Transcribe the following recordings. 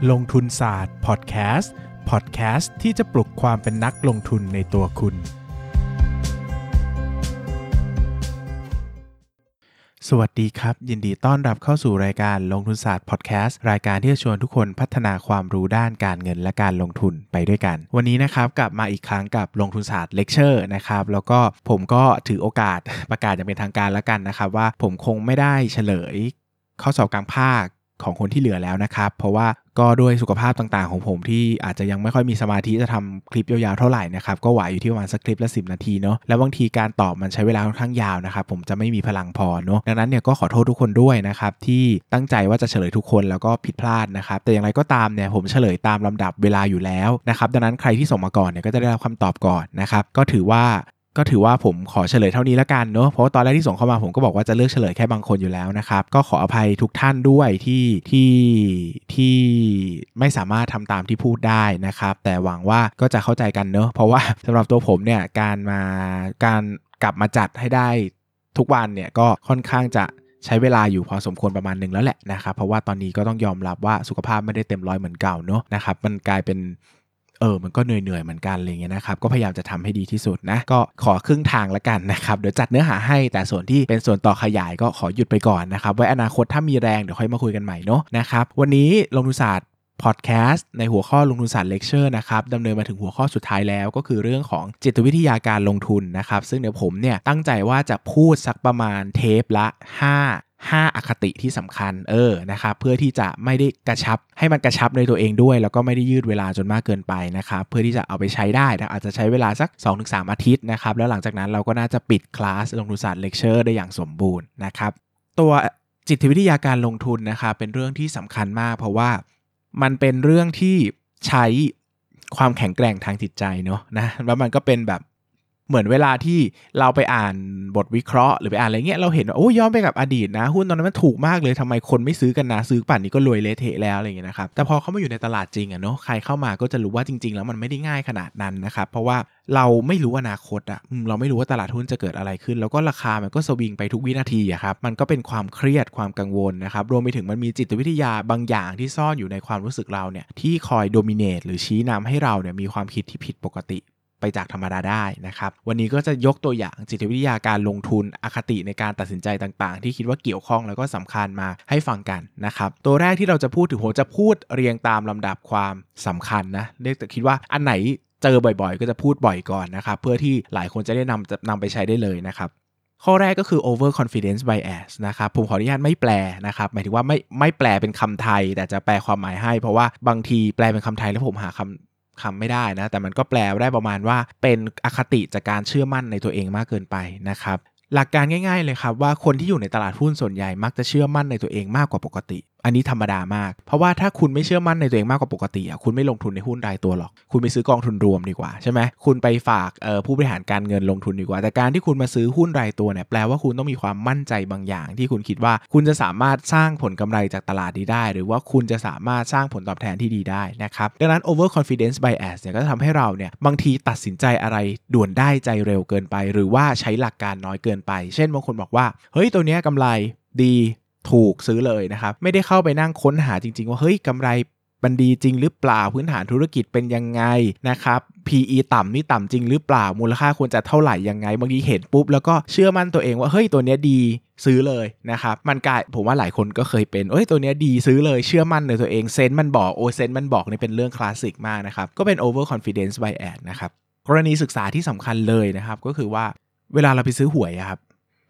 ลงทุนศาสตร์พอดแคสต์ที่จะปลุกความเป็นนักลงทุนในตัวคุณสวัสดีครับยินดีต้อนรับเข้าสู่รายการลงทุนศาสตร์พอดแคสต์รายการที่จะชวนทุกคนพัฒนาความรู้ด้านการเงินและการลงทุนไปด้วยกันวันนี้นะครับกลับมาอีกครั้งกับลงทุนศาสตร์เลคเชอร์นะครับแล้วก็ผมก็ถือโอกาสประกาศอย่างเป็นทางการแล้วกันนะครับว่าผมคงไม่ได้เฉลยข้อสอบกลางภาคของคนที่เหลือแล้วนะครับเพราะว่าก็ด้วยสุขภาพต่างๆของผมที่อาจจะยังไม่ค่อยมีสมาธิจะทำคลิปยาวๆเท่าไหร่นะครับก็ไหวอยู่ที่ประมาณสักคลิปละ10นาทีเนาะแล้วบางทีการตอบมันใช้เวลาค่อนข้างยาวนะครับผมจะไม่มีพลังพอเนาะดังนั้นเนี่ยก็ขอโทษทุกคนด้วยนะครับที่ตั้งใจว่าจะเฉลยทุกคนแล้วก็ผิดพลาดนะครับแต่อย่างไรก็ตามเนี่ยผมเฉลยตามลำดับเวลาอยู่แล้วนะครับดังนั้นใครที่ส่งมาก่อนเนี่ยก็จะได้รับคำตอบก่อนนะครับก็ถือว่าผมขอเฉลยเท่านี้ละกันเนาะเพราะว่าตอนแรกที่ส่งเข้ามาผมก็บอกว่าจะเลือกเฉลยแค่บางคนอยู่แล้วนะครับก็ขออภัยทุกท่านด้วยที่ไม่สามารถทำตามที่พูดได้นะครับแต่หวังว่าก็จะเข้าใจกันเนาะเพราะว่าสำหรับตัวผมเนี่ยการกลับมาจัดให้ได้ทุกวันเนี่ยก็ค่อนข้างจะใช้เวลาอยู่พอสมควรประมาณนึงแล้วแหละนะครับเพราะว่าตอนนี้ก็ต้องยอมรับว่าสุขภาพไม่ได้เต็มร้อยเหมือนเก่าเนาะนะครับมันกลายเป็นมันก็เหนื่อยเหมือนกันอะไรเงี้ยนะครับก็พยายามจะทำให้ดีที่สุดนะก็ขอครึ่งทางละกันนะครับเดี๋ยวจัดเนื้อหาให้แต่ส่วนที่เป็นส่วนต่อขยายก็ขอหยุดไปก่อนนะครับไว้อนาคตถ้ามีแรงเดี๋ยวค่อยมาคุยกันใหม่เนาะนะครับวันนี้ลงทุนศาสตร์พอดแคสต์ในหัวข้อลงทุนศาสตร์เลคเชอร์นะครับดำเนินมาถึงหัวข้อสุดท้ายแล้วก็คือเรื่องของจิตวิทยาการลงทุนนะครับซึ่งเดี๋ยวผมเนี่ยตั้งใจว่าจะพูดสักประมาณเทปละ5อคติที่สำคัญนะครับเพื่อที่จะไม่ได้กระชับให้มันกระชับในตัวเองด้วยแล้วก็ไม่ได้ยืดเวลาจนมากเกินไปนะครับเพื่อที่จะเอาไปใช้ได้นะอาจจะใช้เวลาสัก 2-3 อาทิตย์นะครับแล้วหลังจากนั้นเราก็น่าจะปิดคลาสลงทุนศาสตร์เลคเชอร์ได้อย่างสมบูรณ์นะครับตัวจิตวิทยาการลงทุนนะครับเป็นเรื่องที่สำคัญมากเพราะว่ามันเป็นเรื่องที่ใช้ความแข็งแกร่งทางจิตใจเนาะนะแล้วมันก็เป็นแบบเหมือนเวลาที่เราไปอ่านบทวิเคราะห์หรือไปอ่านอะไรเงี้ยเราเห็นว่าโอ้ย้อนไปกับอดีตนะหุ้นตอนนั้นมันถูกมากเลยทำไมคนไม่ซื้อกันนะซื้อป่านนี้ก็รวยเละเทะแล้วอะไรเงี้ยนะครับแต่พอเข้ามาอยู่ในตลาดจริงอะเนาะใครเข้ามาก็จะรู้ว่าจริงๆแล้วมันไม่ได้ง่ายขนาดนั้นนะครับเพราะว่าเราไม่รู้อนาคตอะเราไม่รู้ว่าตลาดหุ้นจะเกิดอะไรขึ้นแล้วก็ราคามันก็สวิงไปทุกวินาทีอะครับมันก็เป็นความเครียดความกังวลนะครับรวมไปถึงมันมีจิตวิทยาบางอย่างที่ซ่อนอยู่ในความรู้สึกเราเนี่ยที่คอยโดมิเนตหรือชี้นำให้เราเนี่ยมีความคิดที่ผิดปกติไปจากธรรมดาได้นะครับวันนี้ก็จะยกตัวอย่างจิตวิทยาการลงทุนอคติในการตัดสินใจต่างๆที่คิดว่าเกี่ยวข้องแล้วก็สำคัญมาให้ฟังกันนะครับตัวแรกที่เราจะพูดถึงผมจะพูดเรียงตามลำดับความสำคัญนะเรียกแต่คิดว่าอันไหนเจอบ่อยๆก็จะพูดบ่อยก่อนนะครับเพื่อที่หลายคนจะได้นำไปใช้ได้เลยนะครับข้อแรกก็คือ over confidence bias นะครับผมขออนุญาตไม่แปลนะครับหมายถึงว่าไม่แปลเป็นคำไทยแต่จะแปลความหมายให้เพราะว่าบางทีแปลเป็นคำไทยแล้วผมหาคำไม่ได้นะแต่มันก็แปลได้ประมาณว่าเป็นอคติจากการเชื่อมั่นในตัวเองมากเกินไปนะครับหลักการง่ายๆเลยครับว่าคนที่อยู่ในตลาดหุ้นส่วนใหญ่มักจะเชื่อมั่นในตัวเองมากกว่าปกติอันนี้ธรรมดามากเพราะว่าถ้าคุณไม่เชื่อมั่นในตัวเองมากกว่าปกติอ่ะคุณไม่ลงทุนในหุ้นรายตัวหรอกคุณไปซื้อกองทุนรวมดีกว่าใช่ไหมคุณไปฝากผู้บริหารการเงินลงทุนดีกว่าแต่การที่คุณมาซื้อหุ้นรายตัวเนี่ยแปลว่าคุณต้องมีความมั่นใจบางอย่างที่คุณคิดว่าคุณจะสามารถสร้างผลกำไรจากตลาดนี้ได้หรือว่าคุณจะสามารถสร้างผลตอบแทนที่ดีได้นะครับดังนั้น over confidence bias เนี่ยก็ทำให้เราเนี่ยบางทีตัดสินใจอะไรด่วนได้ใจเร็วเกินไปหรือว่าใช้หลักการน้อยเกินไปเช่นบางคนบอกว่าเฮ้ยตัวเนี้ยกำไรดีถูกซื้อเลยนะครับไม่ได้เข้าไปนั่งค้นหาจริงๆว่าเฮ้ยกำไรมันดีจริงหรือเปล่าพื้นฐานธุรกิจเป็นยังไงนะครับ PE ต่ำนี่ต่ำจริงหรือเปล่ามูลค่าควรจะเท่าไหร่ยังไงบางทีเห็นปุ๊บแล้วก็เชื่อมั่นตัวเองว่าเฮ้ยตัวเนี้ยดีซื้อเลยนะครับมันกลายผมว่าหลายคนก็เคยเป็นเอ้ยตัวเนี้ยดีซื้อเลยเชื่อมั่นในตัวเองเซนส์มันบอกเซนส์มันบอกนี่เป็นเรื่องคลาสสิกมากนะครับก็เป็น over confidence bias นะครับกรณีศึกษาที่สำคัญเลยนะครับก็คือว่าเวลาเราไปซื้อหวยครับ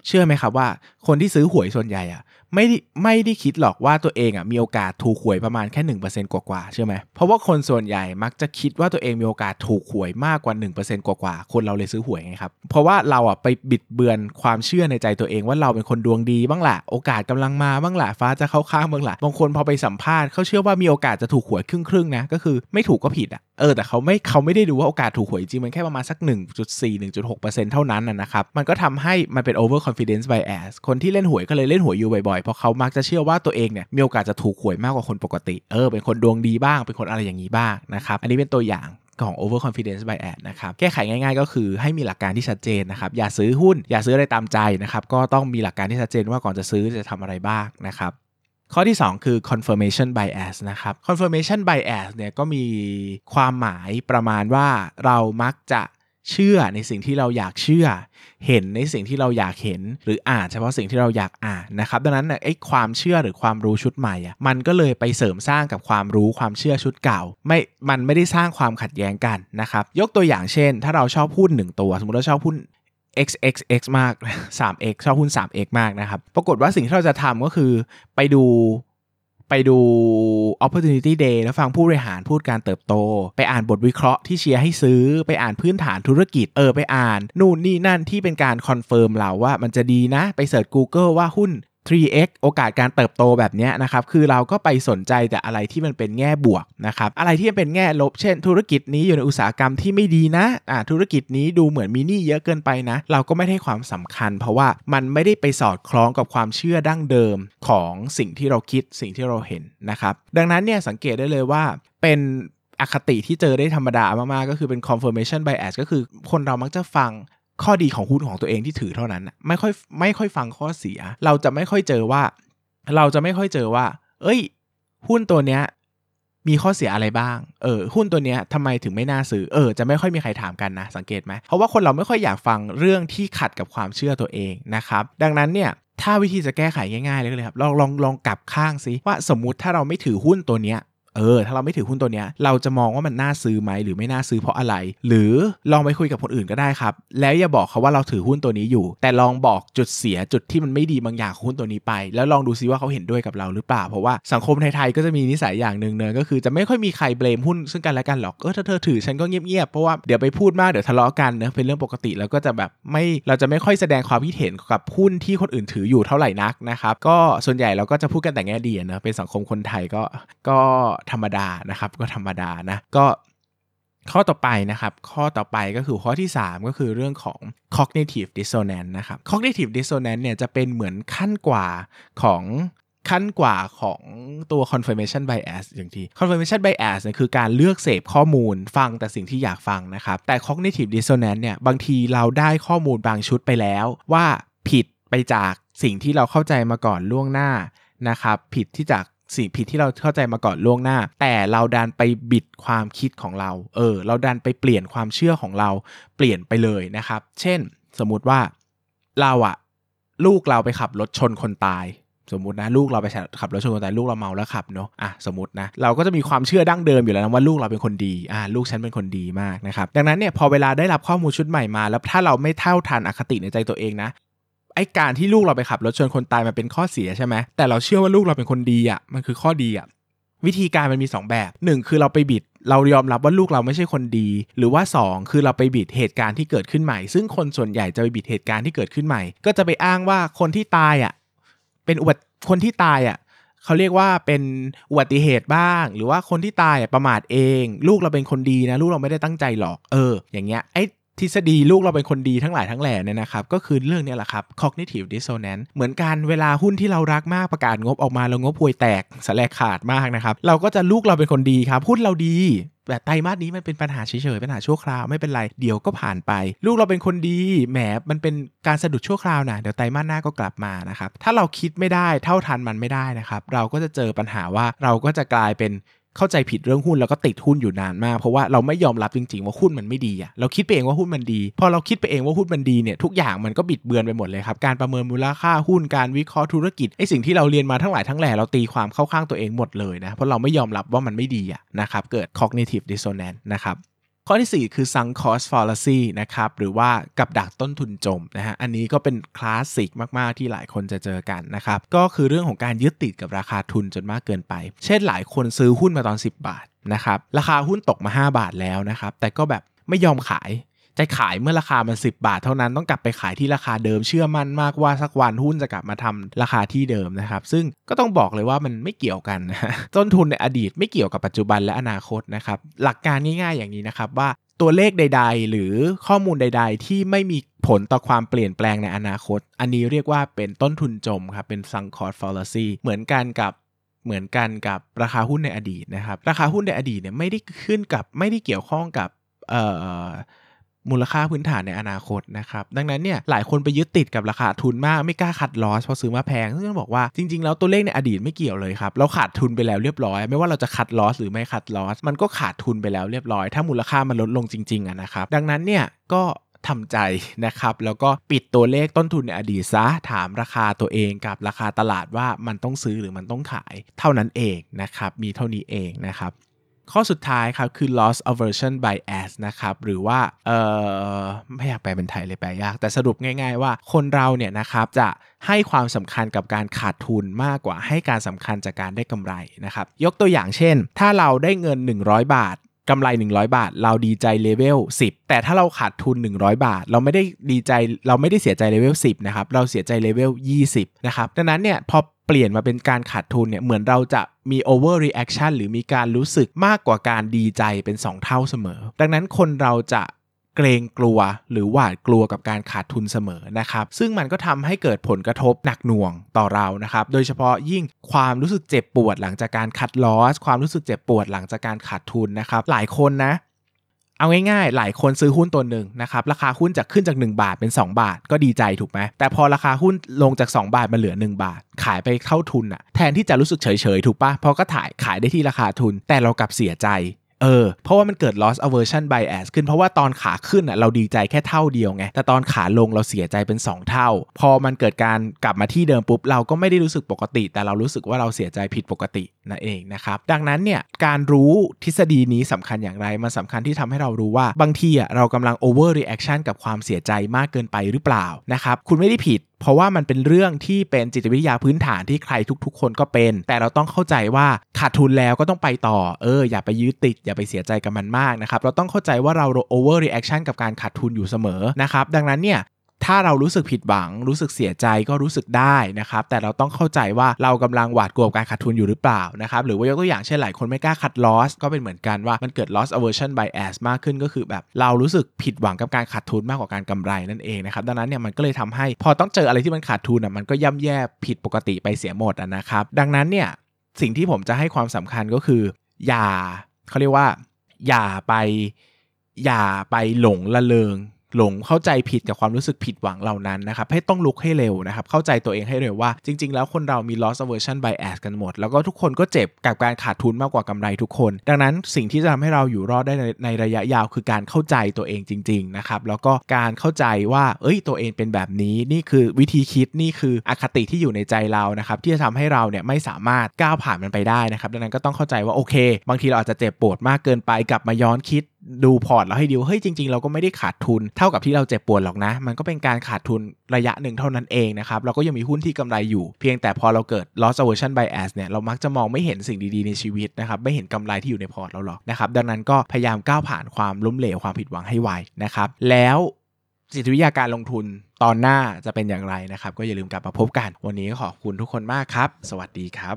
เชื่อไหมครับว่าคนที่ซื้อหวยส่วนใหญ่อะไม่ได้คิดหรอกว่าตัวเองอะมีโอกาสถูกหวยประมาณแค่ 1% กว่าใช่ไหมเพราะว่าคนส่วนใหญ่มักจะคิดว่าตัวเองมีโอกาสถูกหวยมากกว่า 1% กว่าคนเราเลยซื้อหวยไงครับเพราะว่าเราอะไปบิดเบือนความเชื่อในใจตัวเองว่าเราเป็นคนดวงดีบ้างล่ะโอกาสกำลังมาบ้างล่ะฟ้าจะเข้าข้างบ้างล่ะบางคนพอไปสัมภาษณ์เขาเชื่อว่ามีโอกาสจะถูกหวยครึ่งนะก็คือไม่ถูกก็ผิดอะแต่เขาไม่ได้ดูว่าโอกาสถูกหวยจริงมันแค่ประมาณสัก 1.4-1.6% เท่านั้นนะครับมันก็ทำให้มันเป็น over confidence bias คนที่เล่นหวยก็เลยเล่นหวยอยู่บ่อยๆเพราะเขามักจะเชื่อว่าตัวเองเนี่ยมีโอกาสจะถูกหวยมากกว่าคนปกติเป็นคนดวงดีบ้างเป็นคนอะไรอย่างนี้บ้างนะครับอันนี้เป็นตัวอย่างของ over confidence bias นะครับแก้ไขง่ายๆก็คือให้มีหลักการที่ชัดเจนนะครับอย่าซื้อหุ้นอย่าซื้ออะไรตามใจนะครับก็ต้องมีหลักการที่ชัดเจนว่าก่อนจะซื้อจะทำอะไรบ้างนะครับ ข้อที่2คือ confirmation bias นะครับ confirmation bias เนี่ยก็มีความหมายประมาณว่าเรามักจะเชื่อในสิ่งที่เราอยากเชื่อเห็นในสิ่งที่เราอยากเห็นหรืออ่านเฉพาะสิ่งที่เราอยากอ่านนะครับดังนั้นไอ้ความเชื่อหรือความรู้ชุดใหม่อ่ะมันก็เลยไปเสริมสร้างกับความรู้ความเชื่อชุดเก่ามันไม่ได้สร้างความขัดแย้งกันนะครับยกตัวอย่างเช่นถ้าเราชอบหุ้น1ตัวสมมุติเราชอบหุ้น XXX มาก 3X ชอบหุ้น 3X มากนะครับปรากฏว่าสิ่งที่เราจะทำก็คือไปดู opportunity day แล้วฟังผู้บริหารพูดการเติบโตไปอ่านบทวิเคราะห์ที่เชียร์ให้ซื้อไปอ่านพื้นฐานธุรกิจไปอ่านนู่นนี่นั่นที่เป็นการคอนเฟิร์มเราว่ามันจะดีนะไปเสิร์ช Google ว่าหุ้น 3x โอกาสการเติบโตแบบนี้นะครับคือเราก็ไปสนใจแต่อะไรที่มันเป็นแง่บวกนะครับอะไรที่มันเป็นแง่ลบเช่นธุรกิจนี้อยู่ในอุตสาหกรรมที่ไม่ดีนะธุรกิจนี้ดูเหมือนมีหนี้เยอะเกินไปนะเราก็ไม่ให้ความสำคัญเพราะว่ามันไม่ได้ไปสอดคล้องกับความเชื่อดั้งเดิมของสิ่งที่เราคิดสิ่งที่เราเห็นนะครับดังนั้นเนี่ยสังเกตได้เลยว่าเป็นอคติที่เจอได้ธรรมดามากๆก็คือเป็น confirmation bias ก็คือคนเรามักจะฟังข้อดีของหุ้นของตัวเองที่ถือเท่านั้นไม่ค่อยฟังข้อเสียเราจะไม่ค่อยเจอว่าเอ้ยหุ้นตัวเนี้ยมีข้อเสียอะไรบ้างหุ้นตัวเนี้ยทำไมถึงไม่น่าซื้อจะไม่ค่อยมีใครถามกันนะสังเกตไหมเพราะว่าคนเราไม่ค่อยอยากฟังเรื่องที่ขัดกับความเชื่อตัวเองนะครับดังนั้นเนี่ยถ้าวิธีจะแก้ไขง่ายๆเลยครับลองกลับข้างสิว่าสมมุติถ้าเราไม่ถือหุ้นตัวเนี้ยถ้าเราไม่ถือหุ้นตัวเนี้ยเราจะมองว่ามันน่าซื้อไหมหรือไม่น่าซื้อเพราะอะไรหรือลองไปคุยกับคนอื่นก็ได้ครับแล้วอย่าบอกเขาว่าเราถือหุ้นตัวนี้อยู่แต่ลองบอกจุดเสียจุดที่มันไม่ดีบางอย่างของหุ้นตัวนี้ไปแล้วลองดูซิว่าเขาเห็นด้วยกับเราหรือเปล่าเพราะว่าสังคมไทยๆก็จะมีนิสัยอย่างนึงเนอะก็คือจะไม่ค่อยมีใครเบลมหุ้นซึ่งกันและกันหรอกถ้าเธอถือฉันก็เงียบๆเพราะว่าเดี๋ยวไปพูดมากเดี๋ยวทะเลาะกันนะเป็นเรื่องปกติแล้วก็จะแบบไม่เราจะไม่ค่อยแสดงความคิดเห็นกับหุ้นที่คนอื่นถืออยู่เท่าไหร่นักนะครับก็ส่วนใหญ่เราก็จะพูดกันแต่แง่ดีนะเป็นสังคมคนไทยก็ธรรมดานะครับก็ธรรมดานะก็ข้อต่อไปนะครับข้อต่อไปก็คือข้อที่3ก็คือเรื่องของ cognitive dissonance นะครับ cognitive dissonance เนี่ยจะเป็นเหมือนขั้นกว่าของตัว confirmation bias อย่างที่ confirmation bias เนี่ยคือการเลือกเสพข้อมูลฟังแต่สิ่งที่อยากฟังนะครับแต่ cognitive dissonance เนี่ยบางทีเราได้ข้อมูลบางชุดไปแล้วว่าผิดไปจากสิ่งที่เราเข้าใจมาก่อนล่วงหน้านะครับผิดที่เราเข้าใจมาก่อนล่วงหน้าแต่เราดันไปบิดความคิดของเราเราดันไปเปลี่ยนความเชื่อของเราเปลี่ยนไปเลยนะครับเช่นสมมุติว่าเราอะลูกเราไปขับรถชนคนตายสมมุตินะลูกเราไปขับรถชนคนตายลูกเราเมาแล้วขับเนาะสมมุตินะเราก็จะมีความเชื่อดั้งเดิมอยู่แล้วนะว่าลูกเราเป็นคนดีลูกฉันเป็นคนดีมากนะครับดังนั้นเนี่ยพอเวลาได้รับข้อมูลชุดใหม่มาแล้วถ้าเราไม่เท่าทันอคติในใจตัวเองนะไอ้การที่ลูกเราไปขับรถชนคนตายมันเป็นข้อเสียใช่ไหมแต่เราเชื่อว่าลูกเราเป็นคนดีอ่ะมันคือข้อดีอ่ะวิธีการมันมี2แบบ1คือเราไปบิดเรายอมรับว่าลูกเราไม่ใช่คนดีหรือว่า2คือเราไปบิดเหตุการณ์ที่เกิดขึ้นใหม่ซึ่งคนส่วนใหญ่จะไปบิดเหตุการณ์ที่เกิดขึ้นใหม่ก็จะไปอ้างว่าคนที่ตายอ่ะเป็นคนที่ตายอ่ะเขาเรียกว่าเป็นอุบัติเหตุบ้างหรือว่าคนที่ตายประมาทเองลูกเราเป็นคนดีนะลูกเราไม่ได้ตั้งใจหรอกอย่างเงี้ยไอ้ทฤษฎีลูกเราเป็นคนดีทั้งหลายทั้งแหล่เนี่ยนะครับก็คือเรื่องนี้แหละครับ cognitive dissonance เหมือนกันเวลาหุ้นที่เรารักมากประกาศงบออกมาแล้วงบห่วยแตกสแลกขาดมากนะครับเราก็จะลูกเราเป็นคนดีครับหุ้นเราดีแต่ไตรมาสนี้มันเป็นปัญหาเฉยๆปัญหาชั่วคราวไม่เป็นไรเดี๋ยวก็ผ่านไปลูกเราเป็นคนดีแหมมันเป็นการสะดุดชั่วคราวนะเดี๋ยวไตรมาสหน้าก็กลับมานะครับถ้าเราคิดไม่ได้เท่าทันมันไม่ได้นะครับเราก็จะเจอปัญหาว่าเราก็จะกลายเป็นเข้าใจผิดเรื่องหุ้นแล้วก็ติดหุ้นอยู่นานมากเพราะว่าเราไม่ยอมรับจริงๆว่าหุ้นมันไม่ดีเราคิดไปเองว่าหุ้นมันดีพอเราคิดไปเองว่าหุ้นมันดีเนี่ยทุกอย่างมันก็บิดเบือนไปหมดเลยครับการประเมินมูลค่าหุ้นการวิเคราะห์ธุรกิจไอ้สิ่งที่เราเรียนมาทั้งหลายทั้งแหล่เราตีความเข้าข้างตัวเองหมดเลยนะเพราะเราไม่ยอมรับว่ามันไม่ดีนะครับเกิด cognitive dissonance นะครับข้อที่4คือ sunk cost fallacy นะครับหรือว่ากับดักต้นทุนจมนะฮะอันนี้ก็เป็นคลาสสิกมากๆที่หลายคนจะเจอกันนะครับก็คือเรื่องของการยึดติดกับราคาทุนจนมากเกินไปเช่นหลายคนซื้อหุ้นมาตอน10 บาทนะครับราคาหุ้นตกมา5 บาทแล้วนะครับแต่ก็แบบไม่ยอมขายจะขายเมื่อราคามัน10 บาทเท่านั้นต้องกลับไปขายที่ราคาเดิมเชื่อมั่นมากว่าสักวันหุ้นจะกลับมาทำราคาที่เดิมนะครับซึ่งก็ต้องบอกเลยว่ามันไม่เกี่ยวกันนะต้นทุนในอดีตไม่เกี่ยวกับปัจจุบันและอนาคตนะครับหลักการง่ายๆอย่างนี้นะครับว่าตัวเลขใดๆหรือข้อมูลใดๆที่ไม่มีผลต่อความเปลี่ยนแปลงในอนาคตอันนี้เรียกว่าเป็นต้นทุนจมครับเป็น sunk cost fallacy เหมือนกันกับราคาหุ้นในอดีตนะครับราคาหุ้นในอดีตเนี่ยไม่ได้เกี่ยวข้องกับ มูลค่าพื้นฐานในอนาคตนะครับดังนั้นเนี่ยหลายคนไปยึดติดกับราคาทุนมากไม่กล้าคัดลอสเพราะซื้อมาแพงซึ่งบอกว่าจริงๆแล้วตัวเลขในอดีตไม่เกี่ยวเลยครับเราขาดทุนไปแล้วเรียบร้อยไม่ว่าเราจะคัดลอสหรือไม่คัดลอสมันก็ขาดทุนไปแล้วเรียบร้อยถ้ามูลค่ามันลดลงจริงๆนะครับดังนั้นเนี่ยก็ทำใจนะครับแล้วก็ปิดตัวเลขต้นทุนในอดีตซะถามราคาตัวเองกับราคาตลาดว่ามันต้องซื้อหรือมันต้องขายเท่านั้นเองนะครับมีเท่านี้เองนะครับข้อสุดท้ายครับคือ loss aversion bias นะครับหรือว่าไม่อยากแปลเป็นไทยเลยแปลยากแต่สรุปง่ายๆว่าคนเราเนี่ยนะครับจะให้ความสำคัญกับการขาดทุนมากกว่าให้การสำคัญจากการได้กำไรนะครับยกตัวอย่างเช่นถ้าเราได้เงิน100บาทกำไร100บาทเราดีใจเลเวล10แต่ถ้าเราขาดทุน100บาทเราไม่ได้ดีใจเราไม่ได้เสียใจเลเวล10นะครับเราเสียใจเลเวล20นะครับดังนั้นเนี่ยพอเปลี่ยนมาเป็นการขาดทุนเนี่ยเหมือนเราจะมี overreaction หรือมีการรู้สึกมากกว่าการดีใจเป็น2เท่าเสมอดังนั้นคนเราจะเกรงกลัวหรือหวาดกลัวกับการขาดทุนเสมอนะครับซึ่งมันก็ทำให้เกิดผลกระทบหนักหน่วงต่อเรานะครับโดยเฉพาะยิ่งความรู้สึกเจ็บปวดหลังจากการคัดลอสความรู้สึกเจ็บปวดหลังจากการขาดทุนนะครับหลายคนนะเอาง่ายๆหลายคนซื้อหุ้นตัวหนึ่งนะครับราคาหุ้นจะขึ้นจาก1บาทเป็น2บาทก็ดีใจถูกไหมแต่พอราคาหุ้นลงจาก2บาทมาเหลือ1บาทขายไปเข้าทุนน่ะแทนที่จะรู้สึกเฉยๆถูกป่ะเพราะก็ขายได้ที่ราคาทุนแต่เรากลับเสียใจเพราะว่ามันเกิด loss aversion bias ขึ้นเพราะว่าตอนขาขึ้นอ่ะเราดีใจแค่เท่าเดียวไงแต่ตอนขาลงเราเสียใจเป็น2เท่าพอมันเกิดการกลับมาที่เดิมปุ๊บเราก็ไม่ได้รู้สึกปกติแต่เรารู้สึกว่าเราเสียใจผิดปกตินั่นเองนะครับดังนั้นเนี่ยการรู้ทฤษฎีนี้สำคัญอย่างไรมันสำคัญที่ทำให้เรารู้ว่าบางทีอ่ะเรากำลัง overreaction กับความเสียใจมากเกินไปหรือเปล่านะครับคุณไม่ได้ผิดเพราะว่ามันเป็นเรื่องที่เป็นจิตวิทยาพื้นฐานที่ใครทุกๆคนก็เป็นแต่เราต้องเข้าใจว่าขาดทุนแล้วก็ต้องไปต่ออย่าไปยึดติดอย่าไปเสียใจกับมันมากนะครับเราต้องเข้าใจว่าเรา overreaction กับการขาดทุนอยู่เสมอนะครับดังนั้นเนี่ยถ้าเรารู้สึกผิดหวังรู้สึกเสียใจก็รู้สึกได้นะครับแต่เราต้องเข้าใจว่าเรากำลังหวาดกลัวการขาดทุนอยู่หรือเปล่านะครับหรือว่ายกตัวอย่างเช่นหลายคนไม่กล้าคัดลอสก็เป็นเหมือนกันว่ามันเกิด loss aversion bias มากขึ้นก็คือแบบเรารู้สึกผิดหวังกับการขาดทุนมากกว่าการกำไรนั่นเองนะครับดังนั้นเนี่ยมันก็เลยทำให้พอต้องเจออะไรที่มันขาดทุนมันก็ย่ำแย่ผิดปกติไปเสียหมดนะครับดังนั้นเนี่ยสิ่งที่ผมจะให้ความสำคัญก็คืออย่าไปหลงละเลงหลงเข้าใจผิดกับความรู้สึกผิดหวังเหล่านั้นนะครับให้ต้องลุกให้เร็วนะครับเข้าใจตัวเองให้เร็วว่าจริงๆแล้วคนเรามี loss aversion bias กันหมดแล้วก็ทุกคนก็เจ็บกับการขาดทุนมากกว่ากำไรทุกคนดังนั้นสิ่งที่จะทำให้เราอยู่รอดได้ในระยะยาวคือการเข้าใจตัวเองจริงๆนะครับแล้วก็การเข้าใจว่าตัวเองเป็นแบบนี้นี่คือวิธีคิดนี่คืออคติที่อยู่ในใจเรานะครับที่จะทำให้เราเนี่ยไม่สามารถก้าวผ่านมันไปได้นะครับดังนั้นก็ต้องเข้าใจว่าโอเคบางทีเราอาจจะเจ็บปวดมากเกินไปกลับมาย้อนคิดดูพอร์ตแล้วให้ดีว่าเฮ้ยจริงๆเราก็ไม่ได้ขาดทุนเท่ากับที่เราเจ็บปวดหรอกนะมันก็เป็นการขาดทุนระยะหนึ่งเท่านั้นเองนะครับเราก็ยังมีหุ้นที่กำไรอยู่เพียงแต่พอเราเกิด loss aversion bias เนี่ยเรามักจะมองไม่เห็นสิ่งดีๆในชีวิตนะครับไม่เห็นกำไรที่อยู่ในพอร์ตเราหรอกนะครับดังนั้นก็พยายามก้าวผ่านความล้มเหลวความผิดหวังให้ไวนะครับแล้วจิตวิทยาการลงทุนตอนหน้าจะเป็นอย่างไรนะครับก็อย่าลืมกลับมาพบกันวันนี้ขอบคุณทุกคนมากครับสวัสดีครับ